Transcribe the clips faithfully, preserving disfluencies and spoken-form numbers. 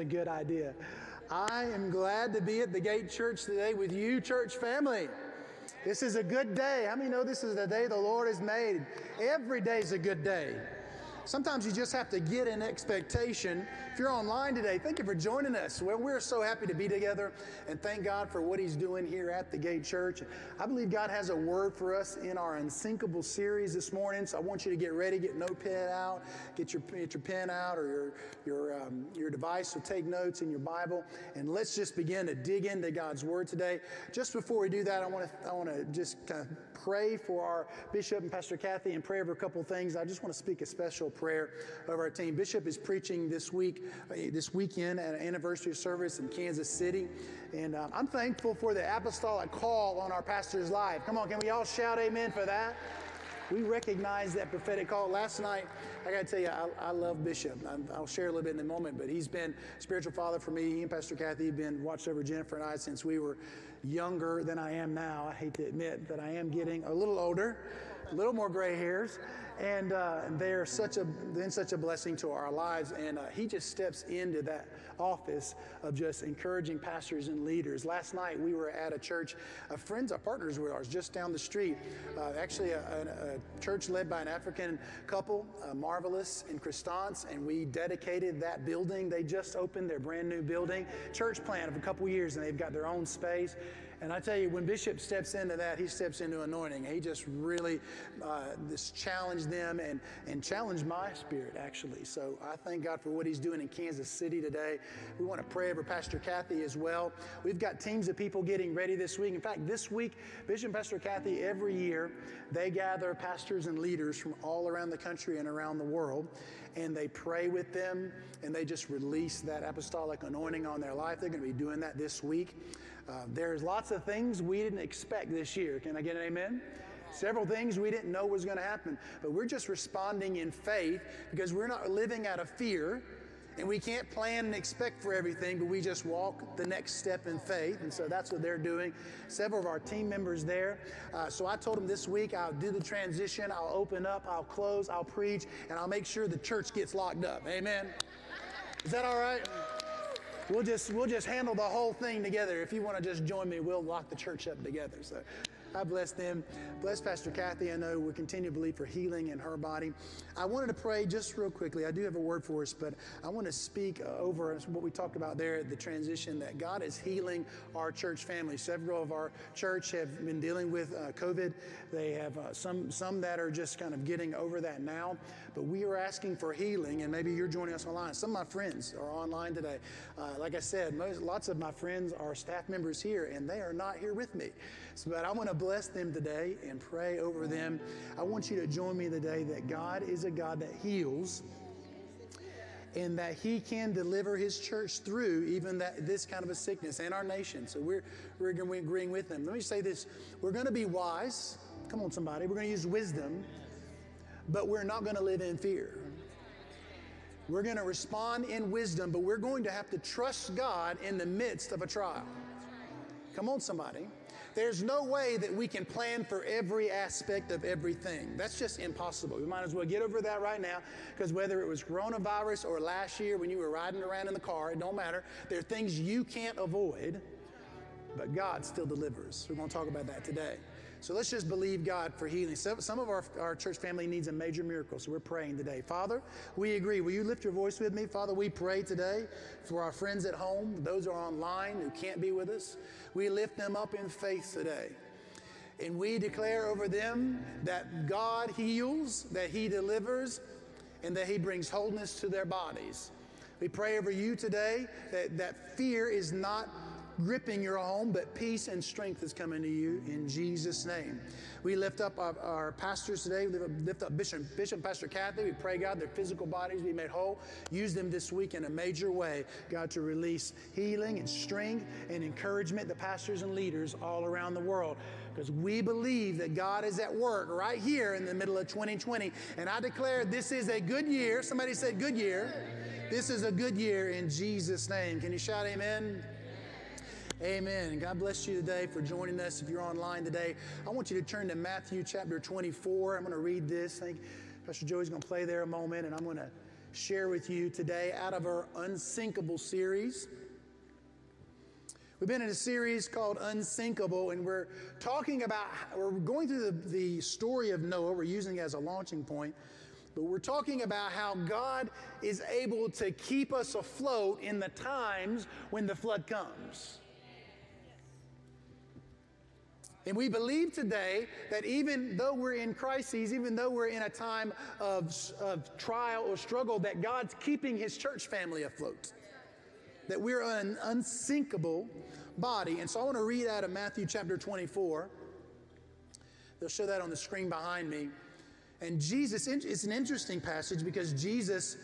a good idea. I am glad to be at the Gate Church today with you, church family. This is a good day. How many know this is the day the Lord has made? Every day is a good day. Sometimes you just have to get in expectation. If you're online today, thank you for joining us. Well, we're so happy to be together, and thank God for what He's doing here at the Gate Church. I believe God has a word for us in our Unsinkable series this morning, so I want you to get ready, get a notepad out, get your, get your pen out or your, your, um, your device to take notes in your Bible, and let's just begin to dig into God's word today. Just before we do that, I want to I want to just kind of pray for our Bishop and Pastor Kathy and pray over a couple things. I just want to speak a special prayer over our team. Bishop is preaching this week, uh, this weekend at an anniversary service in Kansas City. And um, I'm thankful for the apostolic call on our pastor's life. Come on, can we all shout amen for that? We recognize that prophetic call. Last night, I got to tell you, I, I love Bishop. I'm, I'll share a little bit in a moment, but he's been spiritual father for me. He and Pastor Kathy have been watched over Jennifer and I since we were younger than I am now. I hate to admit that I am getting a little older, a little more gray hairs, and uh, they're such a been such a blessing to our lives. And uh, he just steps into that office of just encouraging pastors and leaders. Last night, we were at a church, a friends, a partners with ours just down the street. Uh, actually, a, a, a church led by an African couple, uh, Marvelous and Christants, and we dedicated that building. They just opened their brand new building, church plan of a couple years, and they've got their own space. And I tell you, when Bishop steps into that, he steps into anointing. He just really uh, just challenged them and, and challenged my spirit, actually. So I thank God for what he's doing in Kansas City today. We want to pray over Pastor Kathy as well. We've got teams of people getting ready this week. In fact, this week, Bishop and Pastor Kathy, every year, they gather pastors and leaders from all around the country and around the world, and they pray with them, and they just release that apostolic anointing on their life. They're going to be doing that this week. Uh, there's lots of things we didn't expect this year. Can I get an amen? Several things we didn't know was going to happen, but we're just responding in faith because we're not living out of fear, and we can't plan and expect for everything, but we just walk the next step in faith, and so that's what they're doing. Several of our team members there. Uh, so I told them this week I'll do the transition, I'll open up, I'll close, I'll preach, and I'll make sure the church gets locked up. Amen? Is that all right? We'll just, we'll just handle the whole thing together. If you want to just join me, we'll lock the church up together. So I bless them. Bless Pastor Kathy. I know we continue to believe for healing in her body. I wanted to pray just real quickly. I do have a word for us, but I want to speak over what we talked about there, the transition, that God is healing our church family. Several of our church have been dealing with uh, COVID. They have uh, some, some that are just kind of getting over that now, but we are asking for healing, and maybe you're joining us online. Some of my friends are online today. Uh, Like I said, most, lots of my friends are staff members here, and they are not here with me. So, but I want to bless them today and pray over them. I want you to join me today that God is a God that heals, and that He can deliver His church through even that this kind of a sickness in our nation. So we're, we're going to be agreeing with them. Let me say this. We're going to be wise. Come on, somebody. We're going to use wisdom, but we're not going to live in fear. We're going to respond in wisdom, but we're going to have to trust God in the midst of a trial. Come on, somebody. There's no way that we can plan for every aspect of everything. That's just impossible. We might as well get over that right now, because whether it was coronavirus or last year when you were riding around in the car, it don't matter. There are things you can't avoid, but God still delivers. We're going to talk about that today. So let's just believe God for healing. Some, some of our, our church family needs a major miracle, so we're praying today. Father, we agree. Will you lift your voice with me? Father, we pray today for our friends at home, those who are online who can't be with us. We lift them up in faith today. And we declare over them that God heals, that He delivers, and that He brings wholeness to their bodies. We pray over you today that, that fear is not gripping your home, but peace and strength is coming to you in Jesus' name. We lift up our, our pastors today. We lift up Bishop, Bishop and Pastor Kathy. We pray, God, their physical bodies be made whole. Use them this week in a major way, God, to release healing and strength and encouragement to pastors and leaders all around the world, because we believe that God is at work right here in the middle of twenty twenty. And I declare this is a good year. Somebody said good year. This is a good year in Jesus' name. Can you shout amen? Amen. God bless you today for joining us. If you're online today, I want you to turn to Matthew chapter twenty-four. I'm going to read this. I think Pastor Joey's going to play there a moment, and I'm going to share with you today out of our Unsinkable series. We've been in a series called Unsinkable, and we're talking about, we're going through the, the story of Noah. We're using it as a launching point, but we're talking about how God is able to keep us afloat in the times when the flood comes. And we believe today that even though we're in crises, even though we're in a time of, of trial or struggle, that God's keeping His church family afloat, that we're an unsinkable body. And so I want to read out of Matthew chapter twenty-four. They'll show that on the screen behind me. And Jesus, it's an interesting passage because Jesus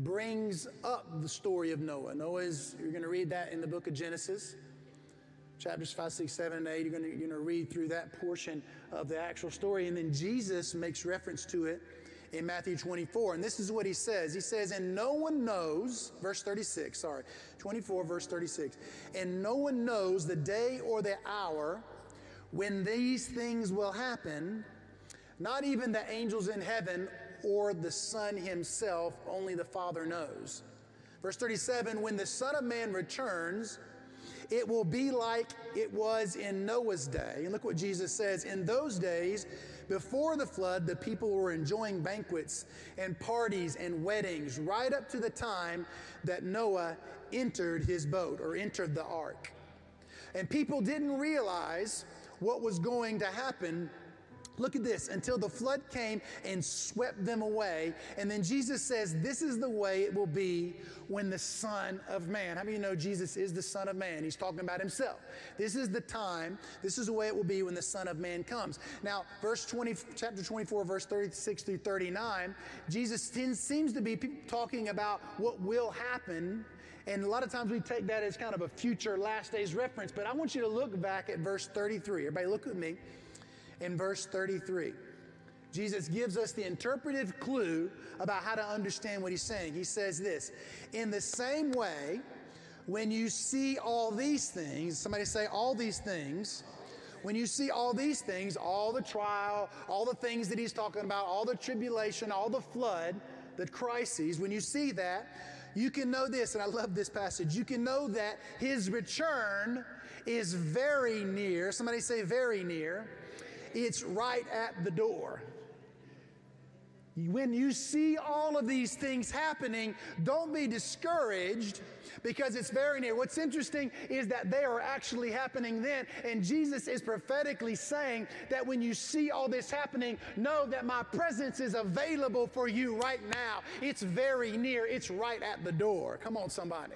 brings up the story of Noah. Noah is, you're going to read that in the book of Genesis. Chapters five, six, seven, and eight, you're going to read through that portion of the actual story. And then Jesus makes reference to it in Matthew twenty-four. And this is what he says. He says, and no one knows, verse thirty-six, sorry, twenty-four, verse thirty-six. And no one knows the day or the hour when these things will happen, not even the angels in heaven or the Son himself, only the Father knows. Verse thirty-seven, when the Son of Man returns, it will be like it was in Noah's day. And look what Jesus says. In those days, before the flood, the people were enjoying banquets and parties and weddings right up to the time that Noah entered his boat or entered the ark. And people didn't realize what was going to happen. Look at this, until the flood came and swept them away. And then Jesus says, this is the way it will be when the Son of Man. How many of you know Jesus is the Son of Man? He's talking about himself. This is the time, this is the way it will be when the Son of Man comes. Now, verse twenty, chapter twenty-four, verse thirty-six through thirty-nine, Jesus seems to be talking about what will happen. And a lot of times we take that as kind of a future last days reference. But I want you to look back at verse thirty-three. Everybody look at me. In verse thirty-three, Jesus gives us the interpretive clue about how to understand what he's saying. He says this, in the same way, when you see all these things, somebody say all these things, when you see all these things, all the trial, all the things that he's talking about, all the tribulation, all the flood, the crises, when you see that, you can know this, and I love this passage, you can know that his return is very near. Somebody say very near. It's right at the door. When you see all of these things happening, don't be discouraged because it's very near. What's interesting is that they are actually happening then, and Jesus is prophetically saying that when you see all this happening, know that my presence is available for you right now. It's very near. It's right at the door. Come on, somebody.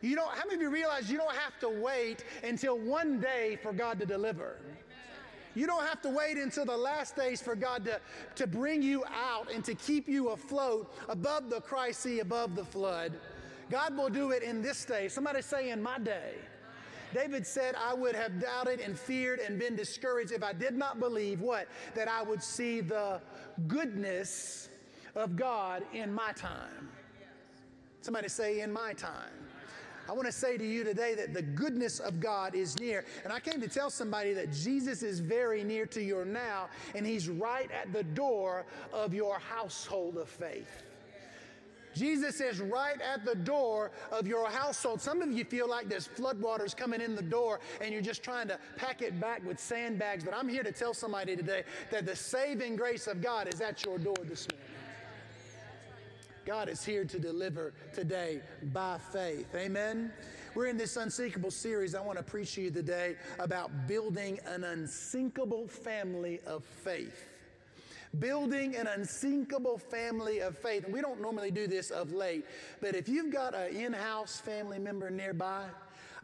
You don't, how many of you realize you don't have to wait until one day for God to deliver? You don't have to wait until the last days for God to, to bring you out and to keep you afloat above the crisis, above the flood. God will do it in this day. Somebody say, in my day. David said, I would have doubted and feared and been discouraged if I did not believe what? That I would see the goodness of God in my time. Somebody say, in my time. I want to say to you today that the goodness of God is near. And I came to tell somebody that Jesus is very near to your now, and he's right at the door of your household of faith. Jesus is right at the door of your household. Some of you feel like there's floodwaters coming in the door and you're just trying to pack it back with sandbags. But I'm here to tell somebody today that the saving grace of God is at your door this morning. God is here to deliver today by faith. Amen? We're in this Unsinkable series. I want to preach to you today about building an unsinkable family of faith. Building an unsinkable family of faith. And we don't normally do this of late, but if you've got an in-house family member nearby,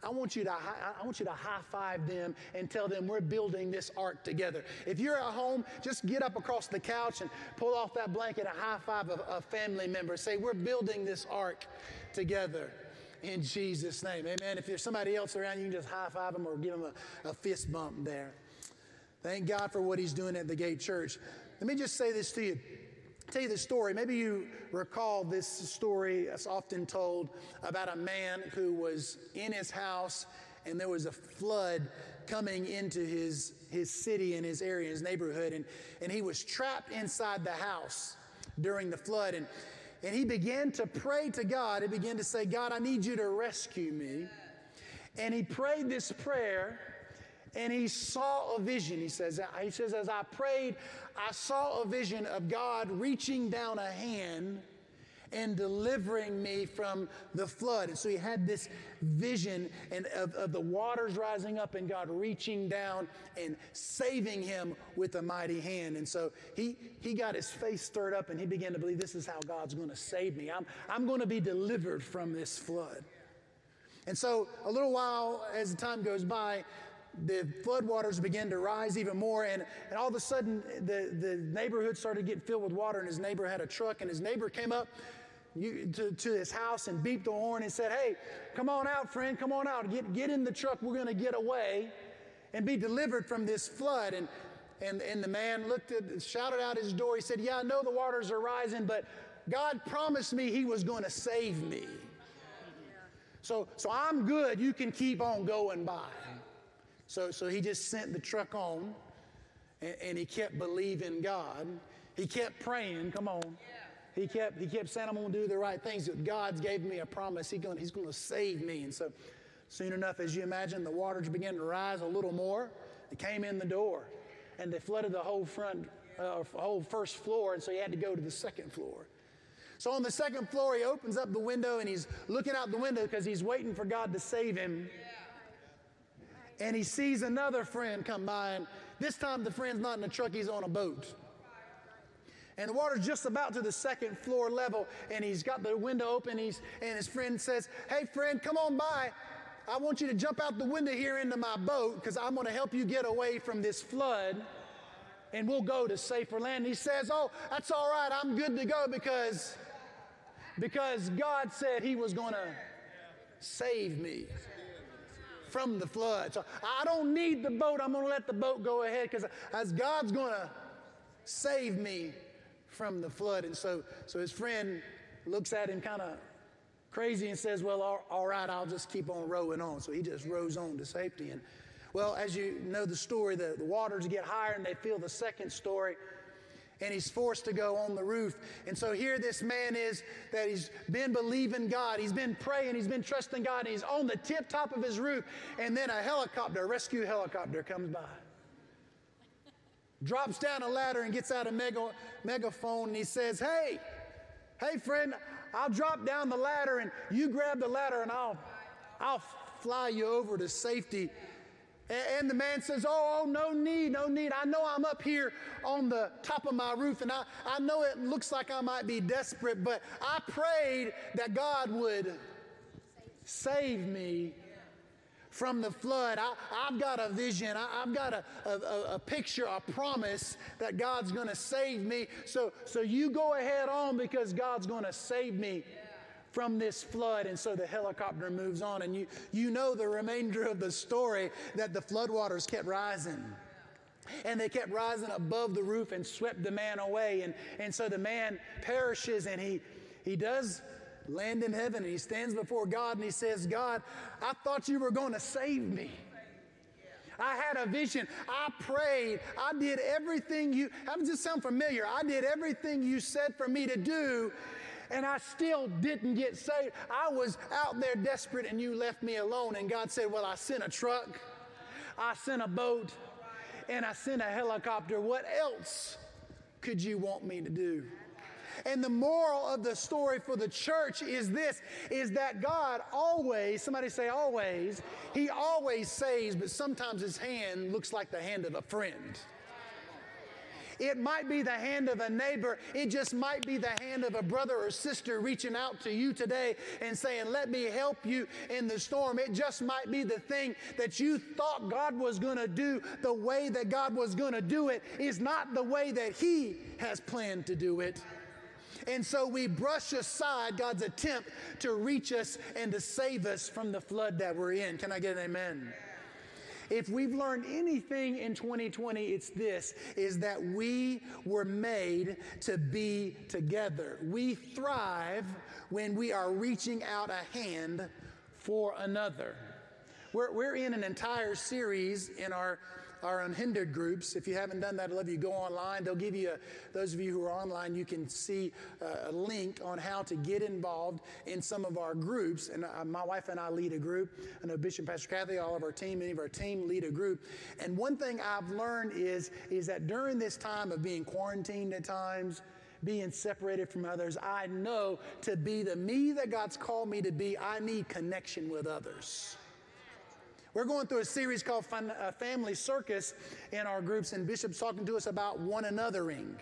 I want you to I want you to high-five them and tell them we're building this ark together. If you're at home, just get up across the couch and pull off that blanket and high-five a, a family member. Say, we're building this ark together in Jesus' name. Amen. If there's somebody else around, you can just high-five them or give them a, a fist bump there. Thank God for what he's doing at the Gate Church. Let me just say this to you. Tell you the story. Maybe you recall this story that's often told about a man who was in his house and there was a flood coming into his, his city and his area, his neighborhood, and, and he was trapped inside the house during the flood. And and he began to pray to God. He began to say, God, I need you to rescue me. And he prayed this prayer, and he saw a vision. He says, he says, as I prayed, I saw a vision of God reaching down a hand and delivering me from the flood. And so he had this vision and of, of the waters rising up and God reaching down and saving him with a mighty hand. And so he, he got his face stirred up and he began to believe, this is how God's going to save me. I'm, I'm going to be delivered from this flood. And so a little while, as the time goes by, the floodwaters began to rise even more, and, and all of a sudden the, the neighborhood started getting filled with water, and his neighbor had a truck, and his neighbor came up you, to, to his house and beeped the horn and said, hey, come on out, friend, come on out. Get, get in the truck. We're going to get away and be delivered from this flood. And, and, and the man looked at, shouted out his door. He said, yeah, I know the waters are rising, but God promised me he was going to save me. So, so I'm good. You can keep on going by. So, so he just sent the truck on, and, and he kept believing God. He kept praying. Come on. He kept, he kept saying, I'm going to do the right things. God gave me a promise. He gonna, he's going to save me. And so soon enough, as you imagine, the waters began to rise a little more. They came in the door, and they flooded the whole front, uh, whole first floor, and so he had to go to the second floor. So on the second floor, he opens up the window, and he's looking out the window because he's waiting for God to save him. Yeah. And he sees another friend come by, and this time the friend's not in a truck, he's on a boat. And the water's just about to the second floor level, and he's got the window open, he's, and his friend says, hey friend, come on by. I want you to jump out the window here into my boat, because I'm going to help you get away from this flood, and we'll go to safer land. And he says, oh, that's all right, I'm good to go, because, because God said he was going to save me from the flood. So I don't need the boat. I'm going to let the boat go ahead because as God's going to save me from the flood. And so, so his friend looks at him kind of crazy and says, well, all, all right, I'll just keep on rowing on. So he just rows on to safety. And well, as you know the story, the, the waters get higher and they fill the second story. And he's forced to go on the roof. And so here this man is that he's been believing God. He's been praying. He's been trusting God. And he's on the tip top of his roof. And then a helicopter, a rescue helicopter comes by. Drops down a ladder and gets out a mega, megaphone. And he says, hey, hey, friend, I'll drop down the ladder. And you grab the ladder and I'll, I'll fly you over to safety. And the man says, oh, oh, no need, no need. I know I'm up here on the top of my roof, and I, I know it looks like I might be desperate, but I prayed that God would save me from the flood. I, I've got a vision. I, I've got a, a, a picture, a promise that God's going to save me. So, so you go ahead on because God's going to save me from this flood. And so the helicopter moves on, and you, you know the remainder of the story, that the floodwaters kept rising. And they kept rising above the roof and swept the man away. And, and so the man perishes, and he, he does land in heaven, and he stands before God, and he says, God, I thought you were going to save me. I had a vision. I prayed. I did everything you, how does this sound familiar? I did everything you said for me to do, and I still didn't get saved. I was out there desperate, and you left me alone. And God said, well, I sent a truck, I sent a boat, and I sent a helicopter. What else could you want me to do? And the moral of the story for the church is this, is that God always, somebody say always, he always saves, but sometimes his hand looks like the hand of a friend. It might be the hand of a neighbor. It just might be the hand of a brother or sister reaching out to you today and saying, let me help you in the storm. It just might be the thing that you thought God was going to do. The way that God was going to do it is not the way that he has planned to do it. And so we brush aside God's attempt to reach us and to save us from the flood that we're in. Can I get an amen? If we've learned anything in twenty twenty, it's this, is that we were made to be together. We thrive when we are reaching out a hand for another. We're, we're in an entire series in our our unhindered groups. If you haven't done that, I love you. Go online. They'll give you, a, those of you who are online, you can see a link on how to get involved in some of our groups. And my wife and I lead a group. I know Bishop, Pastor Kathy, all of our team, many of our team lead a group. And one thing I've learned is, is that during this time of being quarantined at times, being separated from others, I know to be the me that God's called me to be, I need connection with others. We're going through a series called Family Circus in our groups, and Bishop's talking to us about one anothering,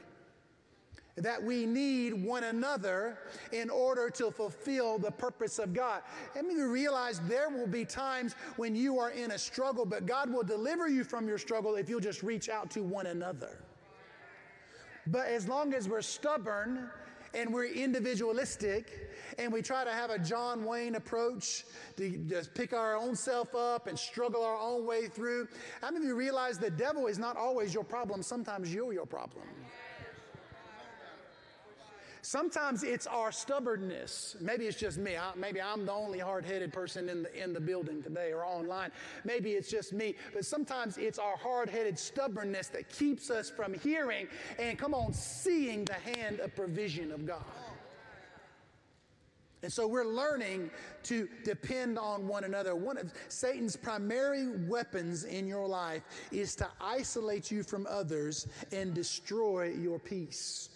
that we need one another in order to fulfill the purpose of God. And you realize there will be times when you are in a struggle, but God will deliver you from your struggle if you'll just reach out to one another. But as long as we're stubborn and we're individualistic and we try to have a John Wayne approach to just pick our own self up and struggle our own way through, how many of you realize the devil is not always your problem? Sometimes you're your problem. Sometimes it's our stubbornness. Maybe it's just me. I, maybe I'm the only hard-headed person in the, in the building today or online. Maybe it's just me. But sometimes it's our hard-headed stubbornness that keeps us from hearing and, come on, seeing the hand of provision of God. And so we're learning to depend on one another. One of Satan's primary weapons in your life is to isolate you from others and destroy your peace.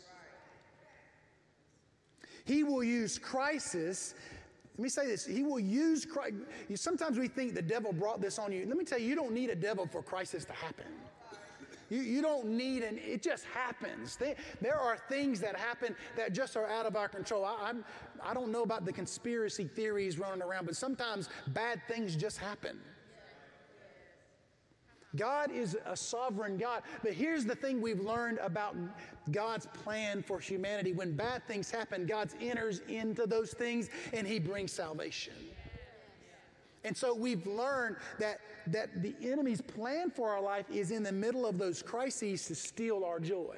He will use crisis. Let me say this. He will use crisis. Sometimes we think the devil brought this on you. Let me tell you, you don't need a devil for crisis to happen. You, you don't need an, it just happens. There are things that happen that just are out of our control. I, I'm, I don't know about the conspiracy theories running around, but sometimes bad things just happen. God is a sovereign God. But here's the thing we've learned about God's plan for humanity. When bad things happen, God enters into those things and he brings salvation. And so we've learned that, that the enemy's plan for our life is in the middle of those crises to steal our joy.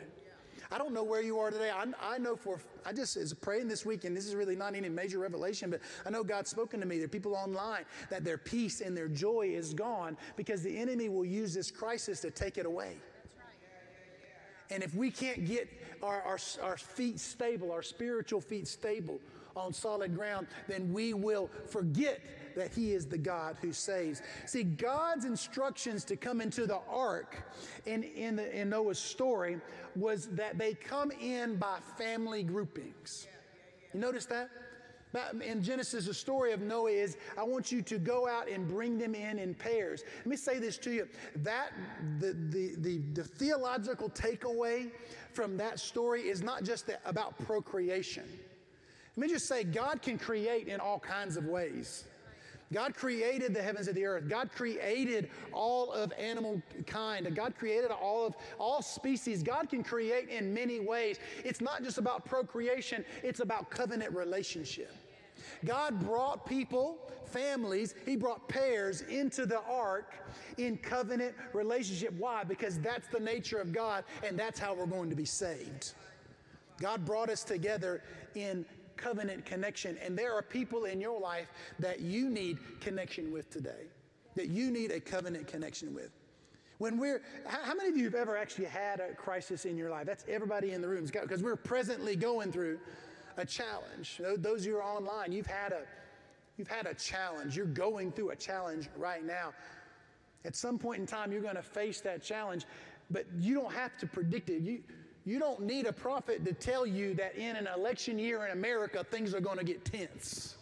I don't know where you are today. I, I know for, I just is praying this week, and this is really not any major revelation, but I know God's spoken to me. There are people online that their peace and their joy is gone because the enemy will use this crisis to take it away. That's right. Yeah, yeah, yeah. And if we can't get our, our, our feet stable, our spiritual feet stable on solid ground, then we will forget that he is the God who saves. See, God's instructions to come into the ark in, in, the, in Noah's story was that they come in by family groupings. You notice that? In Genesis, the story of Noah is, I want you to go out and bring them in in pairs. Let me say this to you. That the, the, the, the theological takeaway from that story is not just that, about procreation. Let me just say, God can create in all kinds of ways. God created the heavens and the earth. God created all of animal kind. God created all of all species. God can create in many ways. It's not just about procreation. It's about covenant relationship. God brought people, families, he brought pairs into the ark in covenant relationship. Why? Because that's the nature of God, and that's how we're going to be saved. God brought us together in covenant connection, and there are people in your life that you need connection with today, that you need a covenant connection with. When we're, how many of you have ever actually had a crisis in your life? That's everybody in the room, because we're presently going through a challenge. Those who are online, you've had a, you've had a challenge. You're going through a challenge right now. At some point in time, you're going to face that challenge, but you don't have to predict it. You. You don't need a prophet to tell you that in an election year in America, things are going to get tense.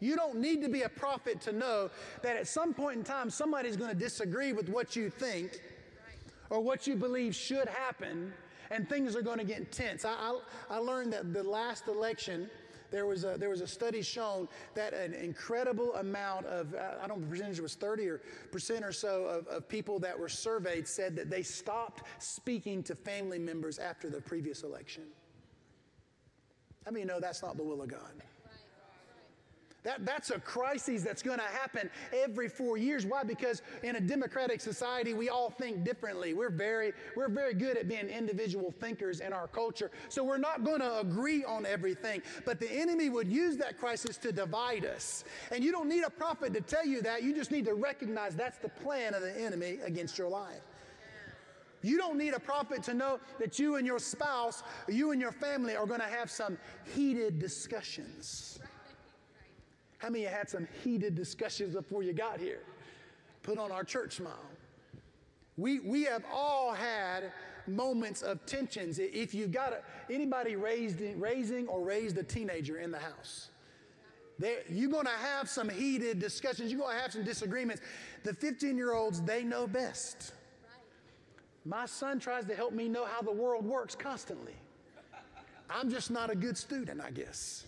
You don't need to be a prophet to know that at some point in time, somebody's going to disagree with what you think or what you believe should happen, and things are going to get tense. I, I, I learned that the last election, there was a, there was a study shown that an incredible amount of, I don't know, the percentage was thirty percent or so of, of people that were surveyed said that they stopped speaking to family members after the previous election. I mean, no, that's not the will of God. That, that's a crisis that's going to happen every four years. Why? Because in a democratic society, we all think differently. We're very, we're very good at being individual thinkers in our culture. So we're not going to agree on everything. But the enemy would use that crisis to divide us. And you don't need a prophet to tell you that. You just need to recognize that's the plan of the enemy against your life. You don't need a prophet to know that you and your spouse, you and your family are going to have some heated discussions. How many of you had some heated discussions before you got here? Put on our church smile. We, we have all had moments of tensions. If you've got a, anybody raised, raising or raised a teenager in the house, They're, you're going to have some heated discussions. You're going to have some disagreements. The fifteen-year-olds, they know best. My son tries to help me know how the world works constantly. I'm just not a good student, I guess.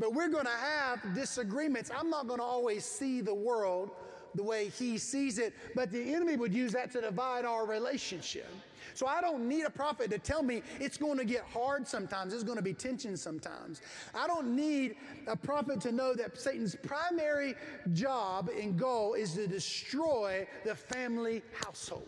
But we're going to have disagreements. I'm not going to always see the world the way he sees it, but the enemy would use that to divide our relationship. So I don't need a prophet to tell me it's going to get hard sometimes. There's going to be tension sometimes. I don't need a prophet to know that Satan's primary job and goal is to destroy the family household.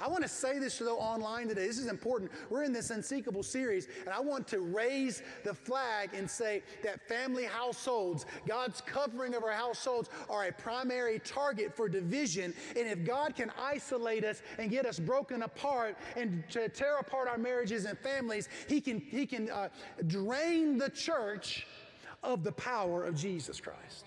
I want to say this though online today. This is important. We're in this Unseekable series, and I want to raise the flag and say that family households, God's covering of our households, are a primary target for division. And if God can isolate us and get us broken apart and to tear apart our marriages and families, He can He can uh, drain the church of the power of Jesus Christ.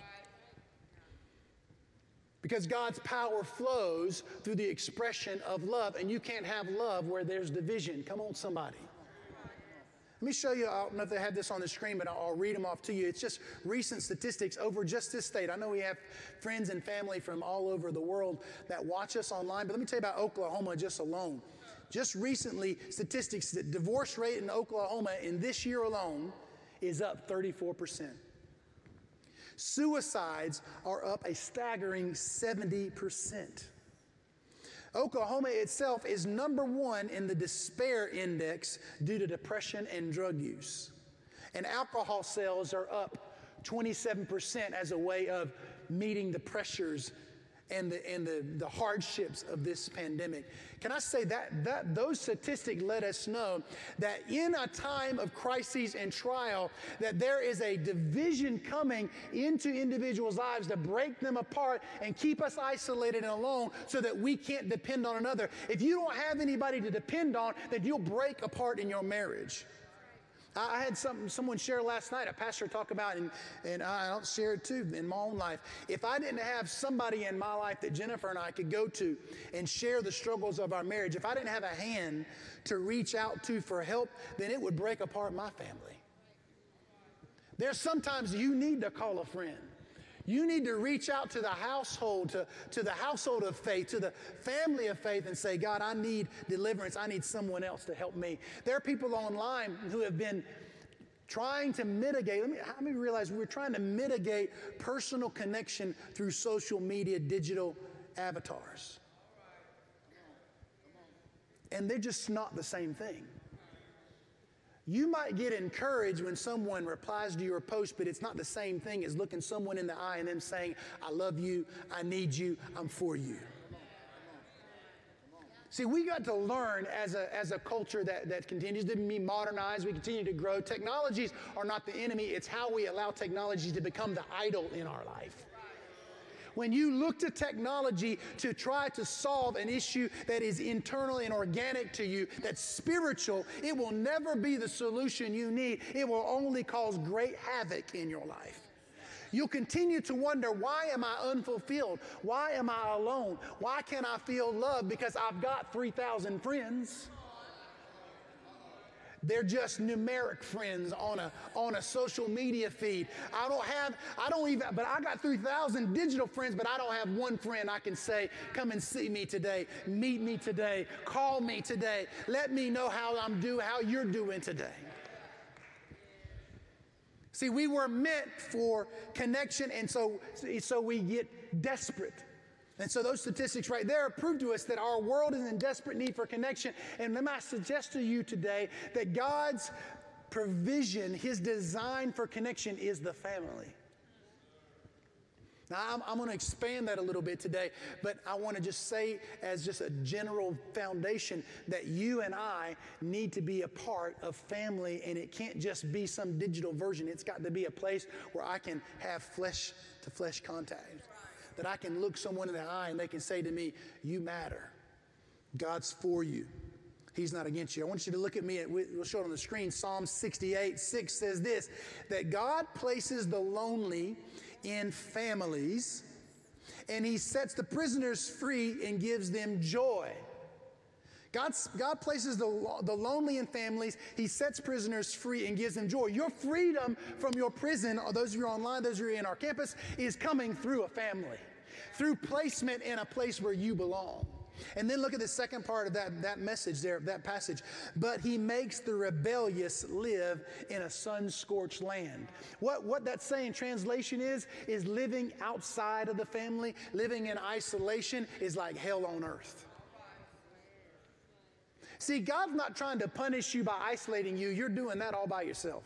Because God's power flows through the expression of love, and you can't have love where there's division. Come on, somebody. Let me show you, I don't know if they have this on the screen, but I'll read them off to you. It's just recent statistics over just this state. I know we have friends and family from all over the world that watch us online, but let me tell you about Oklahoma just alone. Just recently, statistics that divorce rate in Oklahoma in this year alone is up thirty-four percent. Suicides are up a staggering seventy percent. Oklahoma itself is number one in the despair index due to depression and drug use. And alcohol sales are up twenty-seven percent as a way of meeting the pressures and the and the, the hardships of this pandemic. Can I say that, that those statistics let us know that in a time of crises and trial, that there is a division coming into individuals' lives to break them apart and keep us isolated and alone so that we can't depend on another. If you don't have anybody to depend on, then you'll break apart in your marriage. I had some, someone share last night, a pastor talk about, and, and I don't share it too in my own life. If I didn't have somebody in my life that Jennifer and I could go to and share the struggles of our marriage, if I didn't have a hand to reach out to for help, then it would break apart my family. There's sometimes you need to call a friend. You need to reach out to the household, to, to the household of faith, to the family of faith and say, God, I need deliverance. I need someone else to help me. There are people online who have been trying to mitigate. Let me, let me realize we're trying to mitigate personal connection through social media, digital avatars. And they're just not the same thing. You might get encouraged when someone replies to your post, but it's not the same thing as looking someone in the eye and them saying, I love you, I need you, I'm for you. See, we got to learn as a, as a culture that, that continues to be modernized, we continue to grow. Technologies are not the enemy, it's how we allow technology to become the idol in our life. When you look to technology to try to solve an issue that is internal and organic to you, that's spiritual, it will never be the solution you need. It will only cause great havoc in your life. You'll continue to wonder, why am I unfulfilled? Why am I alone? Why can't I feel loved? Because I've got three thousand friends. They're just numeric friends on a on a social media feed. I don't have, I don't even, but I got three thousand digital friends, but I don't have one friend I can say, come and see me today, meet me today, call me today, let me know how I'm doing, how you're doing today. See, we were meant for connection, and so, so we get desperate. And so those statistics right there prove to us that our world is in desperate need for connection. And let me suggest to you today that God's provision, his design for connection is the family. Now, I'm, I'm going to expand that a little bit today, but I want to just say as just a general foundation that you and I need to be a part of family, and it can't just be some digital version. It's got to be a place where I can have flesh-to-flesh contact, that I can look someone in the eye and they can say to me, you matter. God's for you. He's not against you. I want you to look at me. At, we'll show it on the screen. Psalm sixty-eight six says this, that God places the lonely in families, and he sets the prisoners free and gives them joy. God's, God places the, the lonely in families. He sets prisoners free and gives them joy. Your freedom from your prison, or those of you online, those of you in our campus, is coming through a family, through placement in a place where you belong. And then look at the second part of that, that message there, that passage. But he makes the rebellious live in a sun-scorched land. What, what that's saying, translation is, is living outside of the family, living in isolation is like hell on earth. See, God's not trying to punish you by isolating you. You're doing that all by yourself.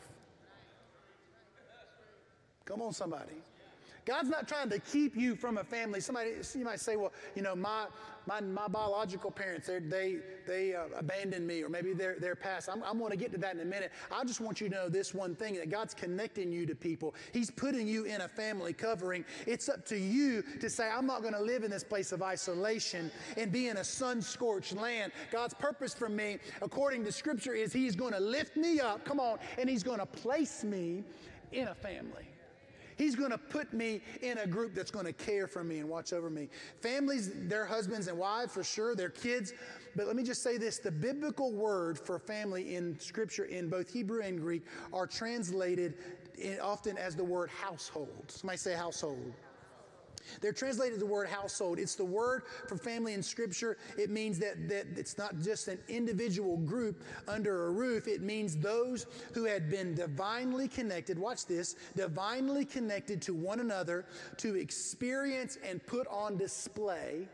Come on, somebody. God's not trying to keep you from a family. Somebody, you might say, well, you know, my my, my biological parents, they they uh, abandoned me, or maybe they're, they're past. I'm, I'm going to get to that in a minute. I just want you to know this one thing, that God's connecting you to people. He's putting you in a family covering. It's up to you to say, I'm not going to live in this place of isolation and be in a sun-scorched land. God's purpose for me, according to Scripture, is he's going to lift me up, come on, and he's going to place me in a family. He's going to put me in a group that's going to care for me and watch over me. Families, their husbands and wives, for sure, their kids. But let me just say this. The biblical word for family in Scripture, in both Hebrew and Greek, are translated often as the word household. Somebody say household. They're translated the word household. It's the word for family in Scripture. It means that, that it's not just an individual group under a roof. It means those who had been divinely connected, watch this, divinely connected to one another to experience and put on display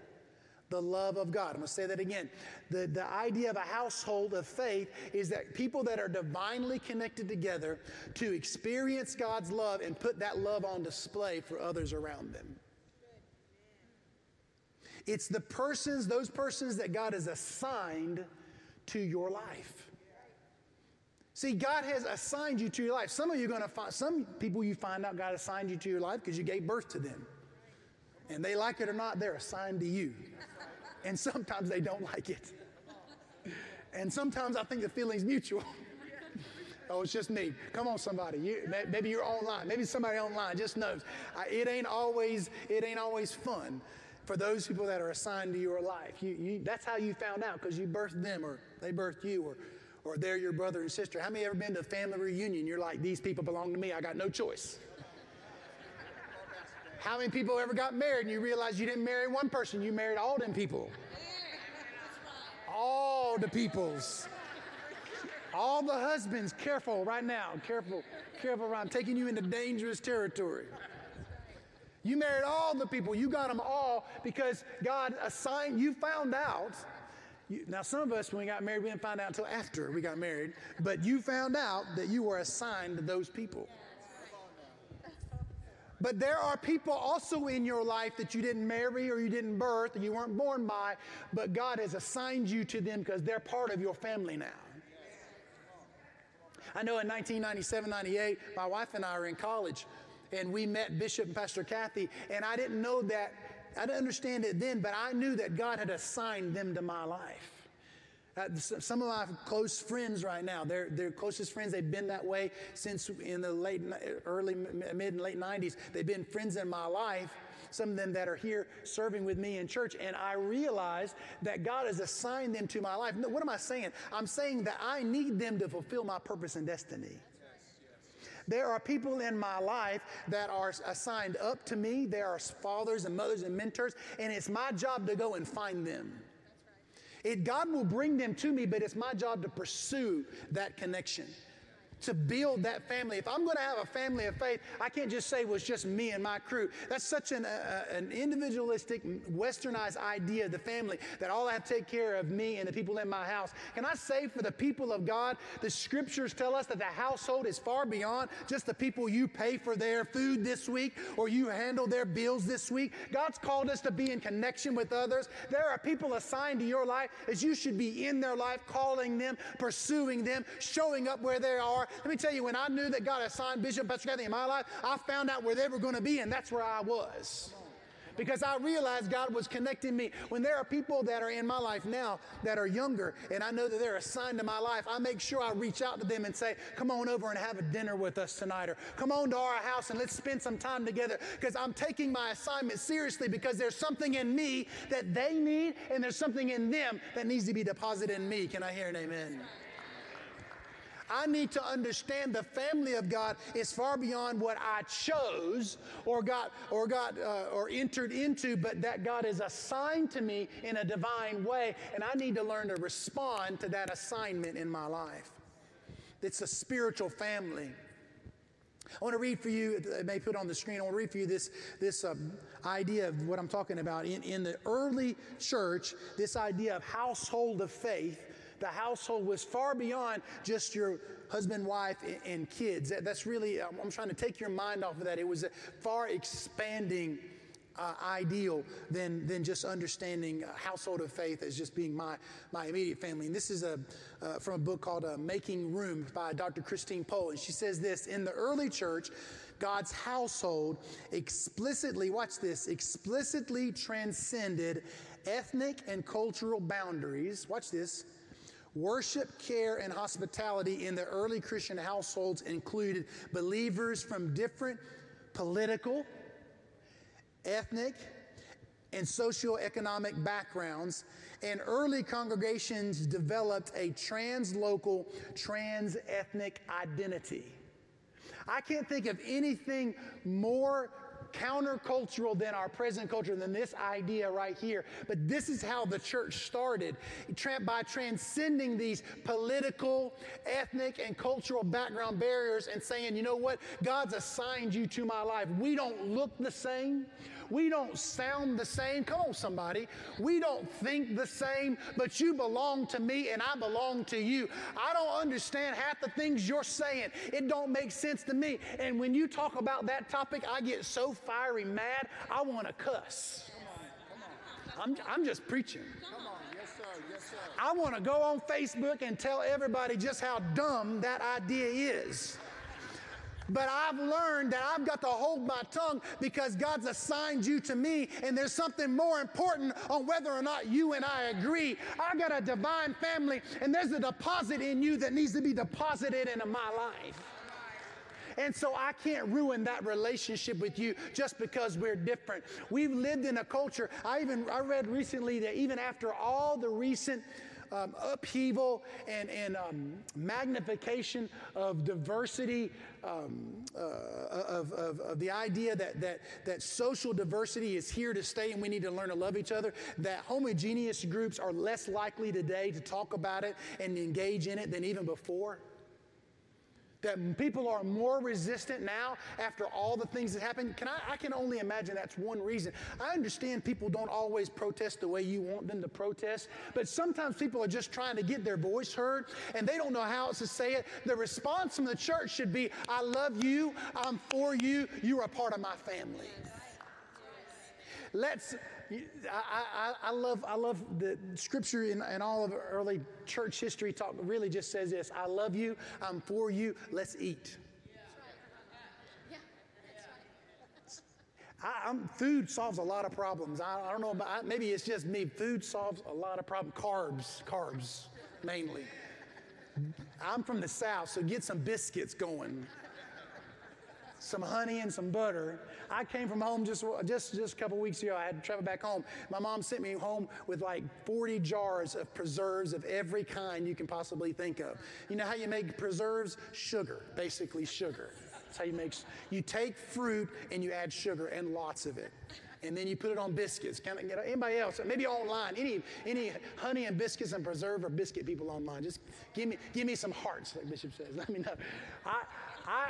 the love of God. I'm going to say that again. The, the idea of a household of faith is that people that are divinely connected together to experience God's love and put that love on display for others around them. It's the persons, those persons that God has assigned to your life. See, God has assigned you to your life. Some of you are going to find, some people you find out God assigned you to your life because you gave birth to them. And they like it or not, they're assigned to you. And sometimes they don't like it. And sometimes I think the feeling's mutual. Oh, it's just me. Come on, somebody. You, maybe you're online. Maybe somebody online just knows. I, it ain't always, it ain't always fun. For those people that are assigned to your life, you, you, that's how you found out, because you birthed them, or they birthed you, or, or they're your brother and sister. How many ever been to a family reunion? You're like, these people belong to me. I got no choice. How many people ever got married and you realize you didn't marry one person? You married all them people. All the peoples. All the husbands. Careful right now. Careful. Careful. I'm taking you into dangerous territory. You married all the people. You got them all because God assigned, you found out. You, now, some of us, when we got married, we didn't find out until after we got married. But you found out that you were assigned to those people. But there are people also in your life that you didn't marry or you didn't birth and you weren't born by, but God has assigned you to them because they're part of your family now. I know in nineteen ninety-seven ninety-eight, my wife and I were in college. And we met Bishop and Pastor Kathy, and I didn't know that, I didn't understand it then, but I knew that God had assigned them to my life. Uh, some of my close friends right now, they're, they're closest friends, they've been that way since in the late, early, mid and late nineties. They've been friends in my life, some of them that are here serving with me in church, and I realized that God has assigned them to my life. What am I saying? I'm saying that I need them to fulfill my purpose and destiny. There are people in my life that are assigned up to me. There are fathers and mothers and mentors, and it's my job to go and find them. That's right. It, God will bring them to me, but it's my job to pursue that connection. to build that family. If I'm going to have a family of faith, I can't just say, well, it's just me and my crew. That's such an, uh, an individualistic, westernized idea of the family, that all I have to take care of me and the people in my house. Can I say for the people of God, the scriptures tell us that the household is far beyond just the people you pay for their food this week or you handle their bills this week. God's called us to be in connection with others. There are people assigned to your life as you should be in their life, calling them, pursuing them, showing up where they are. Let me tell you, when I knew that God assigned Bishop, Pastor Kathy in my life, I found out where they were going to be, and that's where I was. Because I realized God was connecting me. When there are people that are in my life now that are younger, and I know that they're assigned to my life, I make sure I reach out to them and say, come on over and have a dinner with us tonight, or come on to our house and let's spend some time together, because I'm taking my assignment seriously, because there's something in me that they need, and there's something in them that needs to be deposited in me. Can I hear an amen? I need to understand the family of God is far beyond what I chose or got or got uh, or entered into, but that God is assigned to me in a divine way, and I need to learn to respond to that assignment in my life. It's a spiritual family. I want to read for you, I may put it on the screen, I want to read for you this, this uh, idea of what I'm talking about. In, in the early church, this idea of household of faith, the household was far beyond just your husband, wife, and kids. That's really, I'm trying to take your mind off of that. It was a far expanding uh, ideal than, than just understanding a household of faith as just being my, my immediate family. And this is a, uh, from a book called uh, Making Room by Doctor Christine Pohl. And she says this, in the early church, God's household explicitly, watch this, explicitly transcended ethnic and cultural boundaries. Watch this. Worship, care, and hospitality in the early Christian households included believers from different political, ethnic, and socioeconomic backgrounds, and early congregations developed a translocal, trans-ethnic identity. I can't think of anything more countercultural than our present culture, than this idea right here. But this is how the church started, by transcending these political, ethnic, and cultural background barriers and saying, you know what? God's assigned you to my life. We don't look the same. We don't sound the same. Come on, somebody. We don't think the same, but you belong to me and I belong to you. I don't understand half the things you're saying. It don't make sense to me. And when you talk about that topic, I get so fiery mad, I want to cuss. Come on, come on. I'm, I'm just preaching. Come on. Yes, sir. Yes, sir. I want to go on Facebook and tell everybody just how dumb that idea is. But I've learned that I've got to hold my tongue because God's assigned you to me, and there's something more important on whether or not you and I agree. I've got a divine family, and there's a deposit in you that needs to be deposited into my life. And so I can't ruin that relationship with you just because we're different. We've lived in a culture. I even I read recently that even after all the recent um, upheaval and, and um, magnification of diversity, um, uh, of, of, of the idea that, that, that social diversity is here to stay and we need to learn to love each other, that homogeneous groups are less likely today to talk about it and engage in it than even before. That people are more resistant now after all the things that happened. Can I, I can only imagine that's one reason. I understand people don't always protest the way you want them to protest, but sometimes people are just trying to get their voice heard, and they don't know how else to say it. The response from the church should be, I love you, I'm for you, you are a part of my family. Let's, I, I, I love, I love the scripture in, in all of early church history talk really just says this, I love you, I'm for you, let's eat. Yeah. Yeah. That's right. I, I'm, food solves a lot of problems. I, I don't know, about, maybe it's just me. Food solves a lot of problems. Carbs, carbs mainly. I'm from the South, so get some biscuits going. Some honey and some butter. I came from home just, just, just a couple weeks ago. I had to travel back home. My mom sent me home with like forty jars of preserves of every kind you can possibly think of. You know how you make preserves? Sugar, basically sugar. That's how you make, you take fruit and you add sugar and lots of it. and then you put it on biscuits. Can I get anybody else? Maybe online. Any any honey and biscuits and preserve or biscuit people online. Just give me give me some hearts, like Bishop says. Let me know. I I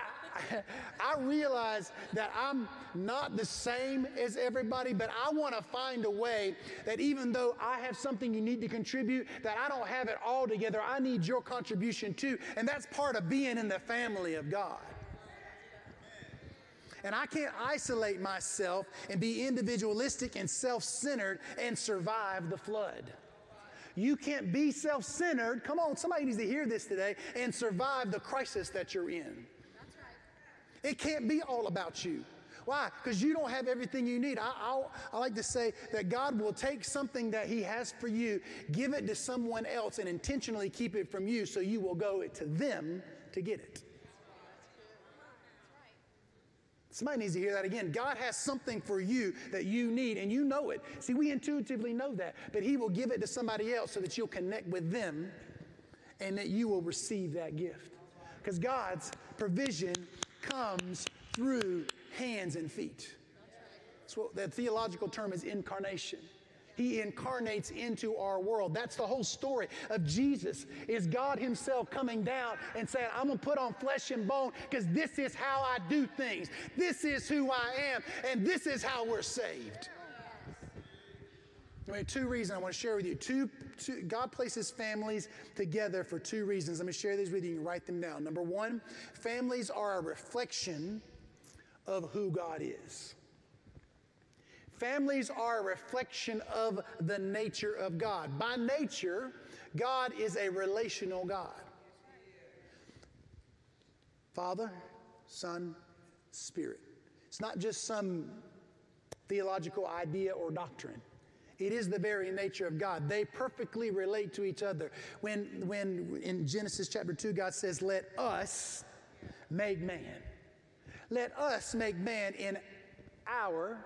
I realize that I'm not the same as everybody, but I want to find a way that even though I have something you need to contribute, that I don't have it all together. I need your contribution too, and that's part of being in the family of God. And I can't isolate myself and be individualistic and self-centered and survive the flood. You can't be self-centered. Come on, somebody needs to hear this today and survive the crisis that you're in. That's right. It can't be all about you. Why? Because you don't have everything you need. I, I, I like to say that God will take something that he has for you, give it to someone else, and intentionally keep it from you so you will go to them to get it. Somebody needs to hear that again. God has something for you that you need, and you know it. See, we intuitively know that, but he will give it to somebody else so that you'll connect with them and that you will receive that gift. Because God's provision comes through hands and feet. That's what the theological term is, incarnation. He incarnates into our world. That's the whole story of Jesus, is God himself coming down and saying, I'm going to put on flesh and bone because this is how I do things. This is who I am, and this is how we're saved. I mean, two reasons I want to share with you. Two, two, God places families together for two reasons. Let me share these with you. You can write them down. Number one, families are a reflection of who God is. Families are a reflection of the nature of God. By nature, God is a relational God. Father, Son, Spirit. It's not just some theological idea or doctrine. It is the very nature of God. They perfectly relate to each other. When, when in Genesis chapter two, God says, let us make man. Let us make man in our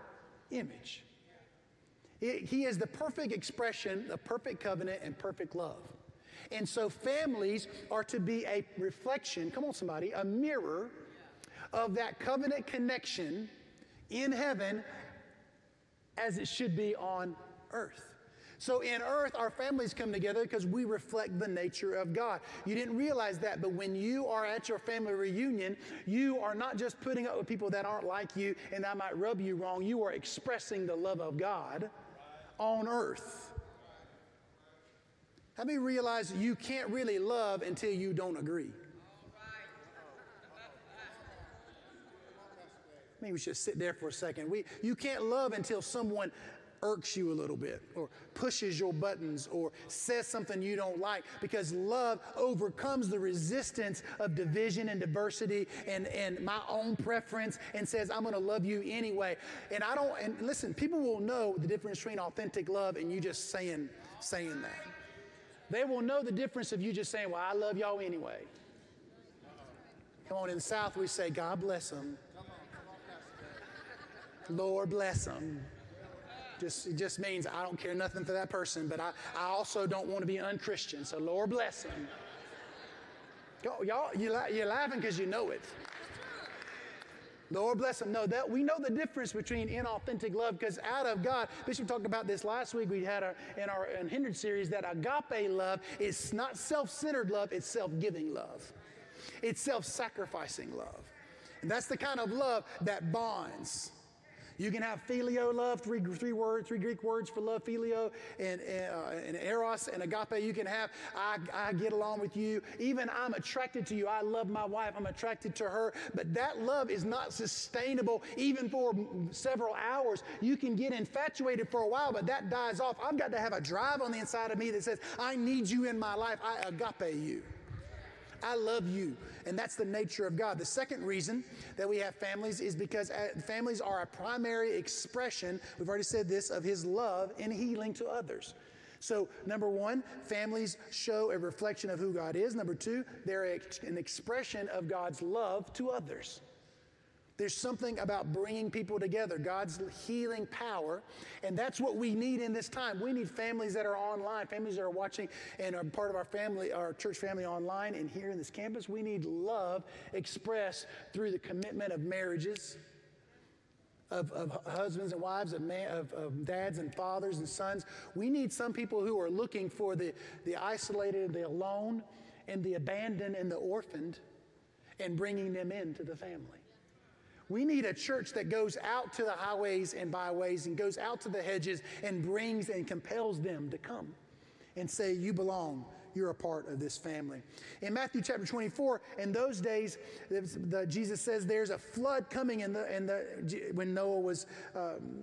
image. It, he is the perfect expression, the perfect covenant, and perfect love. And so families are to be a reflection, come on somebody, a mirror of that covenant connection in heaven as it should be on earth. So in earth, our families come together because we reflect the nature of God. You didn't realize that, but when you are at your family reunion, you are not just putting up with people that aren't like you and that might rub you wrong. You are expressing the love of God on earth. How many realize you can't really love until you don't agree? I mean, we should sit there for a second. We, you can't love until someone irks you a little bit or pushes your buttons or says something you don't like, because love overcomes the resistance of division and diversity and, and my own preference, and says, I'm going to love you anyway. And I don't, and listen, people will know the difference between authentic love and you just saying, saying that. They will know the difference of you just saying, well, I love y'all anyway. Come on, in the South we say, God bless them. Lord bless them. Just, it just means I don't care nothing for that person, but I, I also don't want to be unchristian, so Lord bless them. Y'all, you li- you're laughing because you know it. Lord bless them. No, that, we know the difference between inauthentic love, because out of God, Bishop talked about this last week. We had our, in our Unhindered series, that agape love is not self-centered love, it's self-giving love. It's self-sacrificing love. And that's the kind of love that bonds. You can have phileo love, three, three words, three Greek words for love, phileo, and, and, uh, and eros, and agape. You can have, I, I get along with you. Even I'm attracted to you. I love my wife. I'm attracted to her. But that love is not sustainable even for several hours. You can get infatuated for a while, but that dies off. I've got to have a drive on the inside of me that says, I need you in my life. I agape you. I love you. And that's the nature of God. The second reason that we have families is because families are a primary expression, we've already said this, of his love and healing to others. So number one, families show a reflection of who God is. Number two, they're an expression of God's love to others. There's something about bringing people together, God's healing power, and that's what we need in this time. We need families that are online, families that are watching and are part of our family, our church family online and here in this campus. We need love expressed through the commitment of marriages, of, of husbands and wives, of, man, of, of dads and fathers and sons. We need some people who are looking for the, the isolated, the alone, and the abandoned and the orphaned, and bringing them into the family. We need a church that goes out to the highways and byways and goes out to the hedges and brings and compels them to come and say, you belong. You're a part of this family. In Matthew chapter twenty-four, in those days, the, Jesus says there's a flood coming in the, in the when Noah was, um,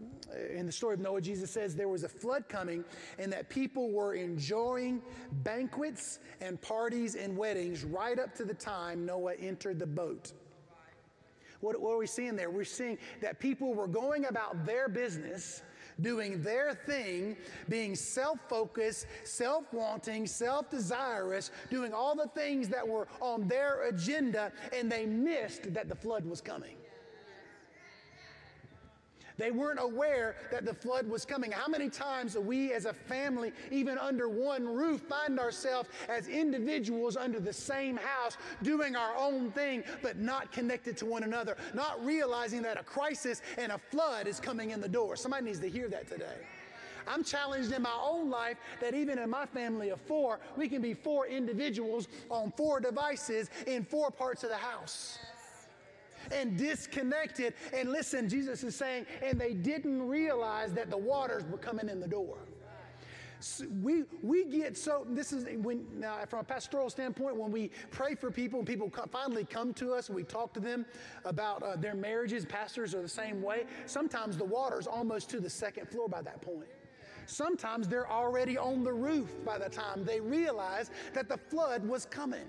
in the story of Noah, Jesus says there was a flood coming and that people were enjoying banquets and parties and weddings right up to the time Noah entered the boat. What, what are we seeing there? We're seeing that people were going about their business, doing their thing, being self-focused, self-wanting, self-desirous, doing all the things that were on their agenda, and they missed that the flood was coming. They weren't aware that the flood was coming. How many times do we as a family, even under one roof, find ourselves as individuals under the same house doing our own thing but not connected to one another, not realizing that a crisis and a flood is coming in the door? Somebody needs to hear that today. I'm challenged in my own life that even in my family of four, we can be four individuals on four devices in four parts of the house. And disconnected, and listen, Jesus is saying, and they didn't realize that the waters were coming in the door. So we we get so this is when now from a pastoral standpoint, when we pray for people and people come, finally come to us and we talk to them about uh, their marriages. Pastors are the same way. Sometimes the water's almost to the second floor by that point. Sometimes they're already on the roof by the time they realize that the flood was coming.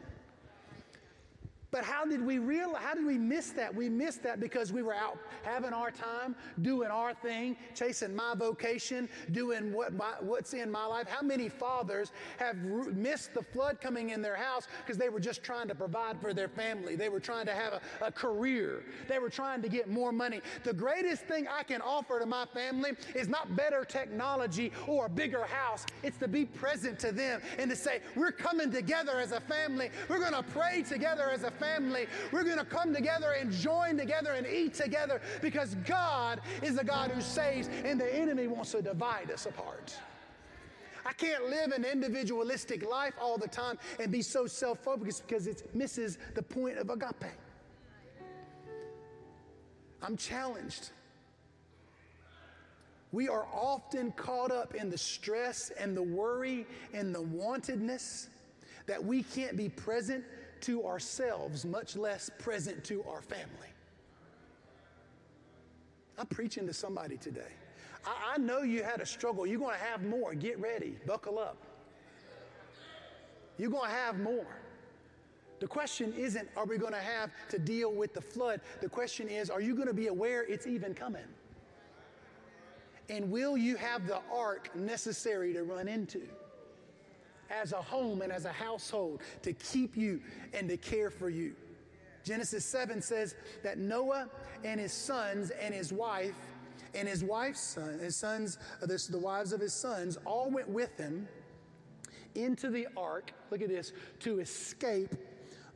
But how did we realize, how did we miss that? We missed that because we were out having our time, doing our thing, chasing my vocation, doing what my, what's in my life. How many fathers have re- missed the flood coming in their house because they were just trying to provide for their family? They were trying to have a, a career. They were trying to get more money. The greatest thing I can offer to my family is not better technology or a bigger house. It's to be present to them and to say, we're coming together as a family. We're going to pray together as a family. family. We're going to come together and join together and eat together because God is the God who saves and the enemy wants to divide us apart. I can't live an individualistic life all the time and be so self-focused because it misses the point of agape. I'm challenged. We are often caught up in the stress and the worry and the wantedness that we can't be present to ourselves, much less present to our family. I'm preaching to somebody today. I, I know you had a struggle. You're going to have more. Get ready. Buckle up. You're going to have more. The question isn't, are we going to have to deal with the flood? The question is, are you going to be aware it's even coming? And will you have the ark necessary to run into? As a home and as a household to keep you and to care for you. Genesis seven says that Noah and his sons and his wife and his wife's son, his sons, this, the wives of his sons, all went with him into the ark, look at this, to escape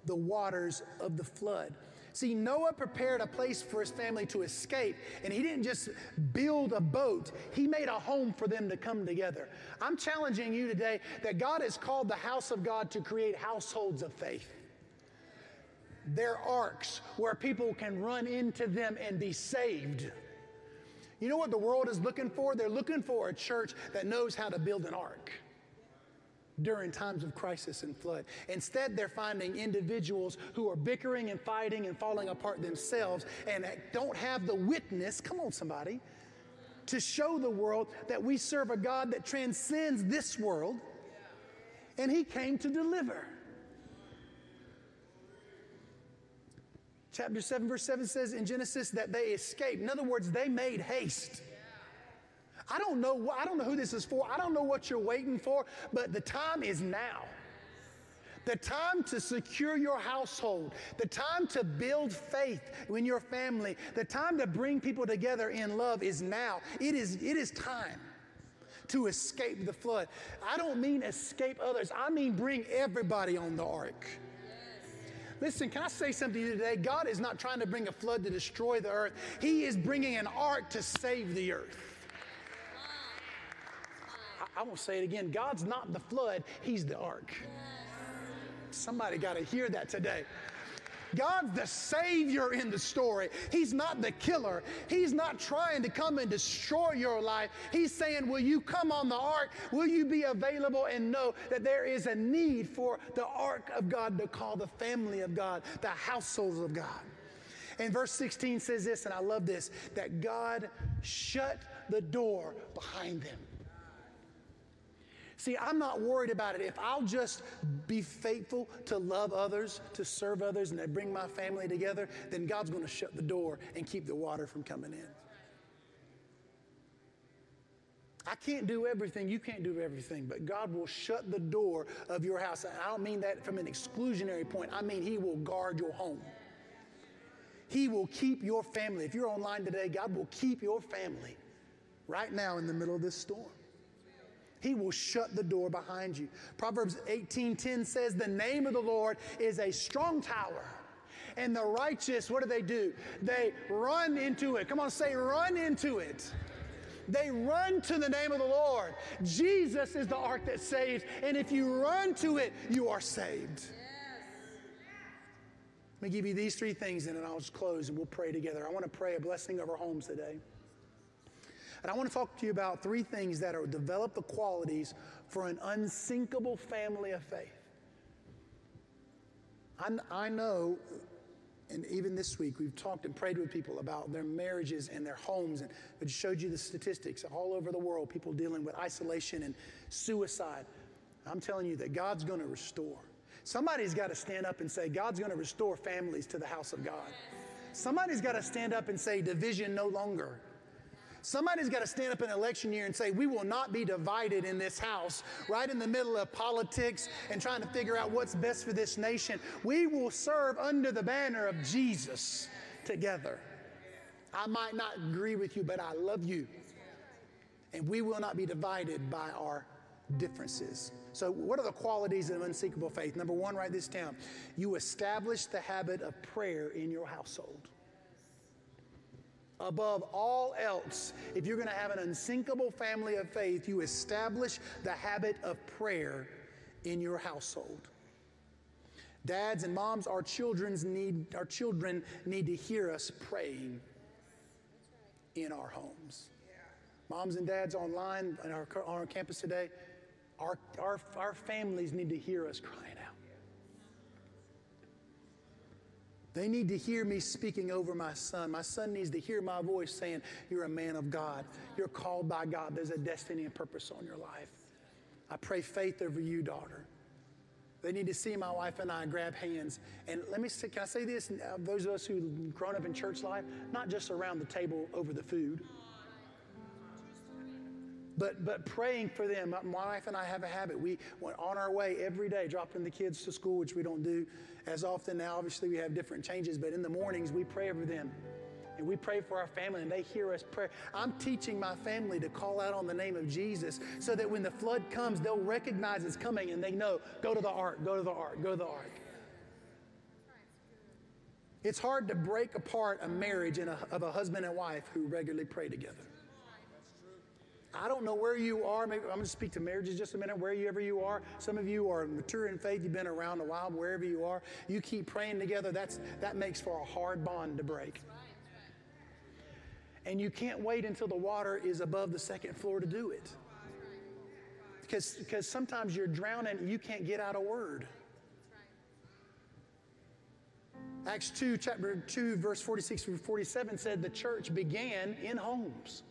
the waters of the flood. See, Noah prepared a place for his family to escape, and he didn't just build a boat. He made a home for them to come together. I'm challenging you today that God has called the house of God to create households of faith. They're arcs where people can run into them and be saved. You know what the world is looking for? They're looking for a church that knows how to build an ark during times of crisis and flood. Instead, they're finding individuals who are bickering and fighting and falling apart themselves and don't have the witness, come on somebody, to show the world that we serve a God that transcends this world and He came to deliver. Chapter seven, verse seven says in Genesis that they escaped. In other words, they made haste. I don't know I don't know who this is for. I don't know what you're waiting for, but the time is now. The time to secure your household, the time to build faith in your family, the time to bring people together in love is now. It is it is time to escape the flood. I don't mean escape others. I mean bring everybody on the ark. Listen, can I say something to you today? God is not trying to bring a flood to destroy the earth. He is bringing an ark to save the earth. I, I won't say it again. God's not the flood. He's the ark. Somebody got to hear that today. God's the Savior in the story. He's not the killer. He's not trying to come and destroy your life. He's saying, will you come on the ark? Will you be available and know that there is a need for the ark of God to call the family of God, the households of God? And verse sixteen says this, and I love this, that God shut the door behind them. See, I'm not worried about it. If I'll just be faithful to love others, to serve others, and to bring my family together, then God's going to shut the door and keep the water from coming in. I can't do everything. You can't do everything. But God will shut the door of your house. And I don't mean that from an exclusionary point. I mean He will guard your home. He will keep your family. If you're online today, God will keep your family right now in the middle of this storm. He will shut the door behind you. Proverbs eighteen ten says, the name of the Lord is a strong tower. And the righteous, what do they do? They run into it. Come on, say run into it. They run to the name of the Lord. Jesus is the ark that saves. And if you run to it, you are saved. Yes. Let me give you these three things, and then I'll just close and we'll pray together. I want to pray a blessing over homes today. And I want to talk to you about three things that are develop the qualities for an unsinkable family of faith. I'm, I know, and even this week, we've talked and prayed with people about their marriages and their homes, and it showed you the statistics all over the world, people dealing with isolation and suicide. I'm telling you that God's going to restore. Somebody's got to stand up and say, God's going to restore families to the house of God. Somebody's got to stand up and say, division no longer. Somebody's got to stand up in an election year and say, we will not be divided in this house, right in the middle of politics and trying to figure out what's best for this nation. We will serve under the banner of Jesus together. I might not agree with you, but I love you. And we will not be divided by our differences. So what are the qualities of unsinkable faith? Number one, write this down. You establish the habit of prayer in your household. Above all else, if you're going to have an unsinkable family of faith, you establish the habit of prayer in your household. Dads and moms, our children's need, our children need to hear us praying in our homes. Moms and dads online on our, on our campus today, our, our, our families need to hear us crying out. They need to hear me speaking over my son. My son needs to hear my voice saying, you're a man of God. You're called by God. There's a destiny and purpose on your life. I pray faith over you, daughter. They need to see my wife and I grab hands. And let me say, can I say this? Those of us who've grown up in church life, not just around the table over the food, But, but praying for them. My wife and I have a habit. We went on our way every day, dropping the kids to school, which we don't do as often now. Obviously, we have different changes, but in the mornings, we pray over them. And we pray for our family, and they hear us pray. I'm teaching my family to call out on the name of Jesus so that when the flood comes, they'll recognize it's coming, and they know, go to the ark, go to the ark, go to the ark. It's hard to break apart a marriage in a, of a husband and wife who regularly pray together. I don't know where you are. Maybe I'm going to speak to marriages just a minute, wherever you are. Some of you are mature in faith. You've been around a while, wherever you are. You keep praying together. That's, that makes for a hard bond to break. That's right, that's right. And you can't wait until the water is above the second floor to do it. Because, because sometimes you're drowning and you can't get out a word. Acts two, chapter two, verse forty-six through forty-seven said the church began in homes.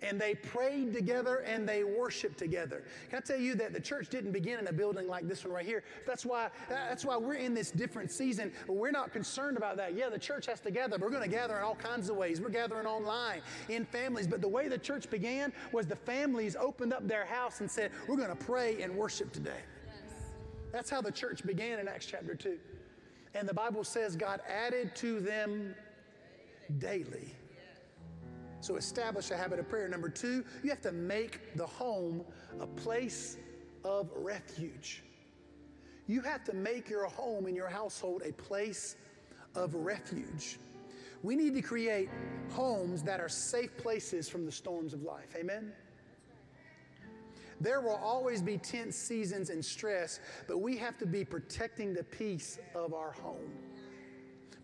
And they prayed together and they worshiped together. Can I tell you that the church didn't begin in a building like this one right here? That's why, that's why we're in this different season. We're not concerned about that. Yeah, the church has to gather. But we're going to gather in all kinds of ways. We're gathering online, in families. But the way the church began was the families opened up their house and said, we're going to pray and worship today. Yes. That's how the church began in Acts chapter two. And the Bible says God added to them daily. So establish a habit of prayer. Number two, you have to make the home a place of refuge. You have to make your home and your household a place of refuge. We need to create homes that are safe places from the storms of life. Amen? There will always be tense seasons and stress, but we have to be protecting the peace of our home.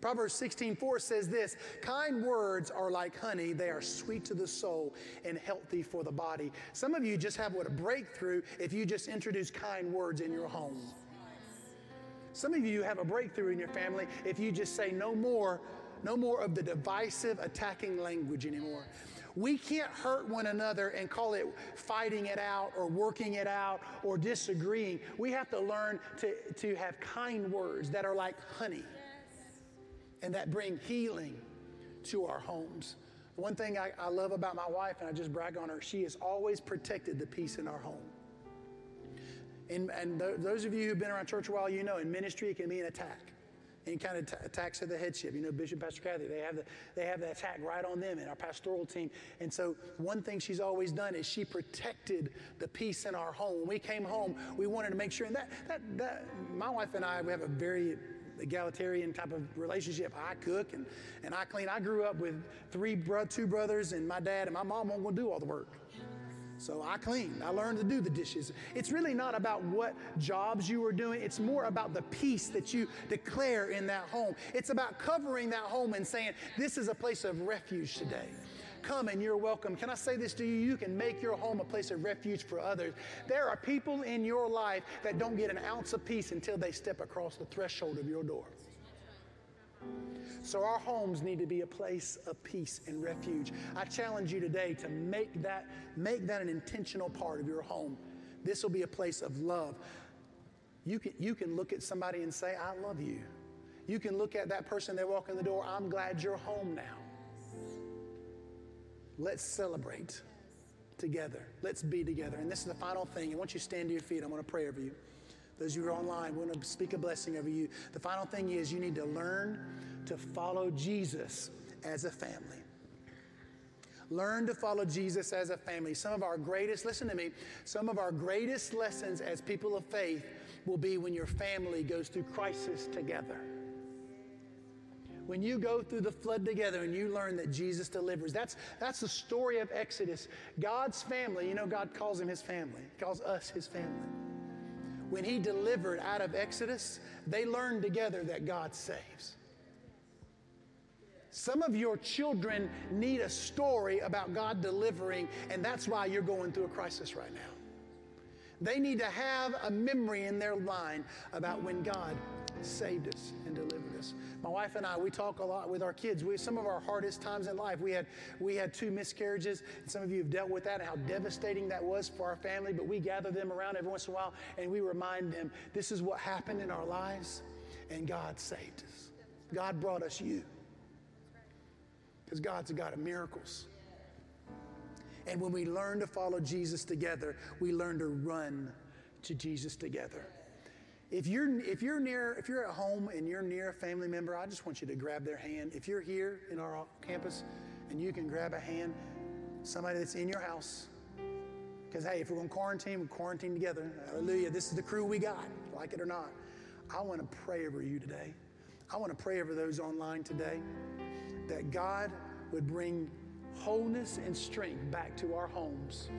Proverbs sixteen four says this, kind words are like honey. They are sweet to the soul and healthy for the body. Some of you just have what a breakthrough if you just introduce kind words in your home. Some of you have a breakthrough in your family if you just say no more, no more of the divisive attacking language anymore. We can't hurt one another and call it fighting it out or working it out or disagreeing. We have to learn to, to have kind words that are like honey. And that bring healing to our homes. One thing I, I love about my wife, and I just brag on her, she has always protected the peace in our home. And, and th those of you who've been around church a while, you know in ministry it can be an attack. Any kind of t attacks of the headship. You know, Bishop, Pastor Kathy, they have, the, they have the attack right on them in our pastoral team. And so one thing she's always done is she protected the peace in our home. When we came home, we wanted to make sure, and that, that, that my wife and I, we have a very egalitarian type of relationship. I cook and, and I clean. I grew up with three bro two brothers and my dad and my mom won't go do all the work. So I clean. I learned to do the dishes. It's really not about what jobs you are doing. It's more about the peace that you declare in that home. It's about covering that home and saying, this is a place of refuge today. Come and you're welcome. Can I say this to you? You can make your home a place of refuge for others. There are people in your life that don't get an ounce of peace until they step across the threshold of your door. So our homes need to be a place of peace and refuge. I challenge you today to make that, make that an intentional part of your home. This will be a place of love. You can, you can look at somebody and say, I love you. You can look at that person, they walk in the door, I'm glad you're home now. Let's celebrate together. Let's be together. And this is the final thing. And once you stand to your feet, I want to pray over you. Those of you who are online, we want to speak a blessing over you. The final thing is you need to learn to follow Jesus as a family. Learn to follow Jesus as a family. Some of our greatest, listen to me, some of our greatest lessons as people of faith will be when your family goes through crisis together. When you go through the flood together and you learn that Jesus delivers, that's, that's the story of Exodus. God's family, you know, God calls him his family. He calls us his family. When he delivered out of Exodus, they learned together that God saves. Some of your children need a story about God delivering, and that's why you're going through a crisis right now. They need to have a memory in their mind about when God saved us and delivered us. My wife and I, we talk a lot with our kids. We some of our hardest times in life. We had we had two miscarriages. And some of you have dealt with that and how devastating that was for our family. But we gather them around every once in a while and we remind them, this is what happened in our lives and God saved us. God brought us you. Because God's a God of miracles. And when we learn to follow Jesus together, we learn to run to Jesus together. If you're, if you're near, if you're at home and you're near a family member, I just want you to grab their hand. If you're here in our campus and you can grab a hand, somebody that's in your house, because hey, if we're going to quarantine, we quarantine together. Hallelujah. This is the crew we got, like it or not. I want to pray over you today. I want to pray over those online today that God would bring wholeness and strength back to our homes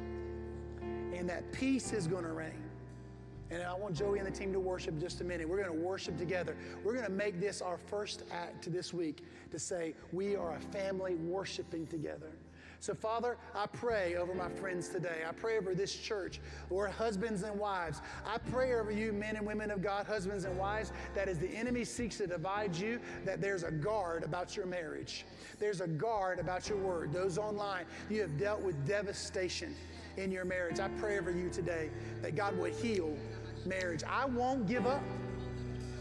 and that peace is going to reign. And I want Joey and the team to worship just a minute. We're going to worship together. We're going to make this our first act this week to say we are a family worshiping together. So, Father, I pray over my friends today. I pray over this church, or husbands and wives. I pray over you, men and women of God, husbands and wives, that as the enemy seeks to divide you, that there's a guard about your marriage. There's a guard about your word. Those online, you have dealt with devastation in your marriage. I pray over you today that God would heal marriage. I won't give up.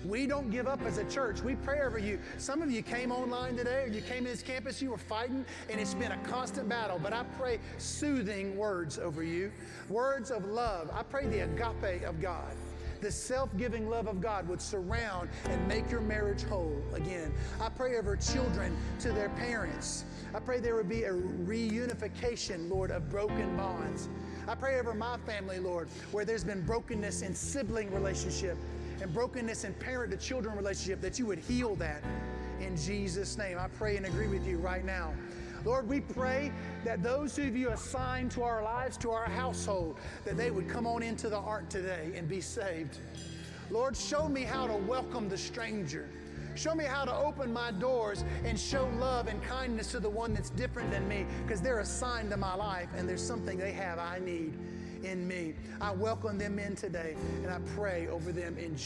We don't give up as a church. We pray over you. Some of you came online today or you came to this campus, you were fighting, and it's been a constant battle. But I pray soothing words over you, words of love. I pray the agape of God, the self-giving love of God would surround and make your marriage whole again. I pray over children to their parents. I pray there would be a reunification, Lord, of broken bonds. I pray over my family, Lord, where there's been brokenness in sibling relationship. and brokenness in parent-to-children relationship, that you would heal that in Jesus' name. I pray and agree with you right now. Lord, we pray that those who you assigned to our lives, to our household, that they would come on into the ark today and be saved. Lord, show me how to welcome the stranger. Show me how to open my doors and show love and kindness to the one that's different than me, because they're assigned to my life and there's something they have I need in me. I welcome them in today, and I pray over them in Jesus' name.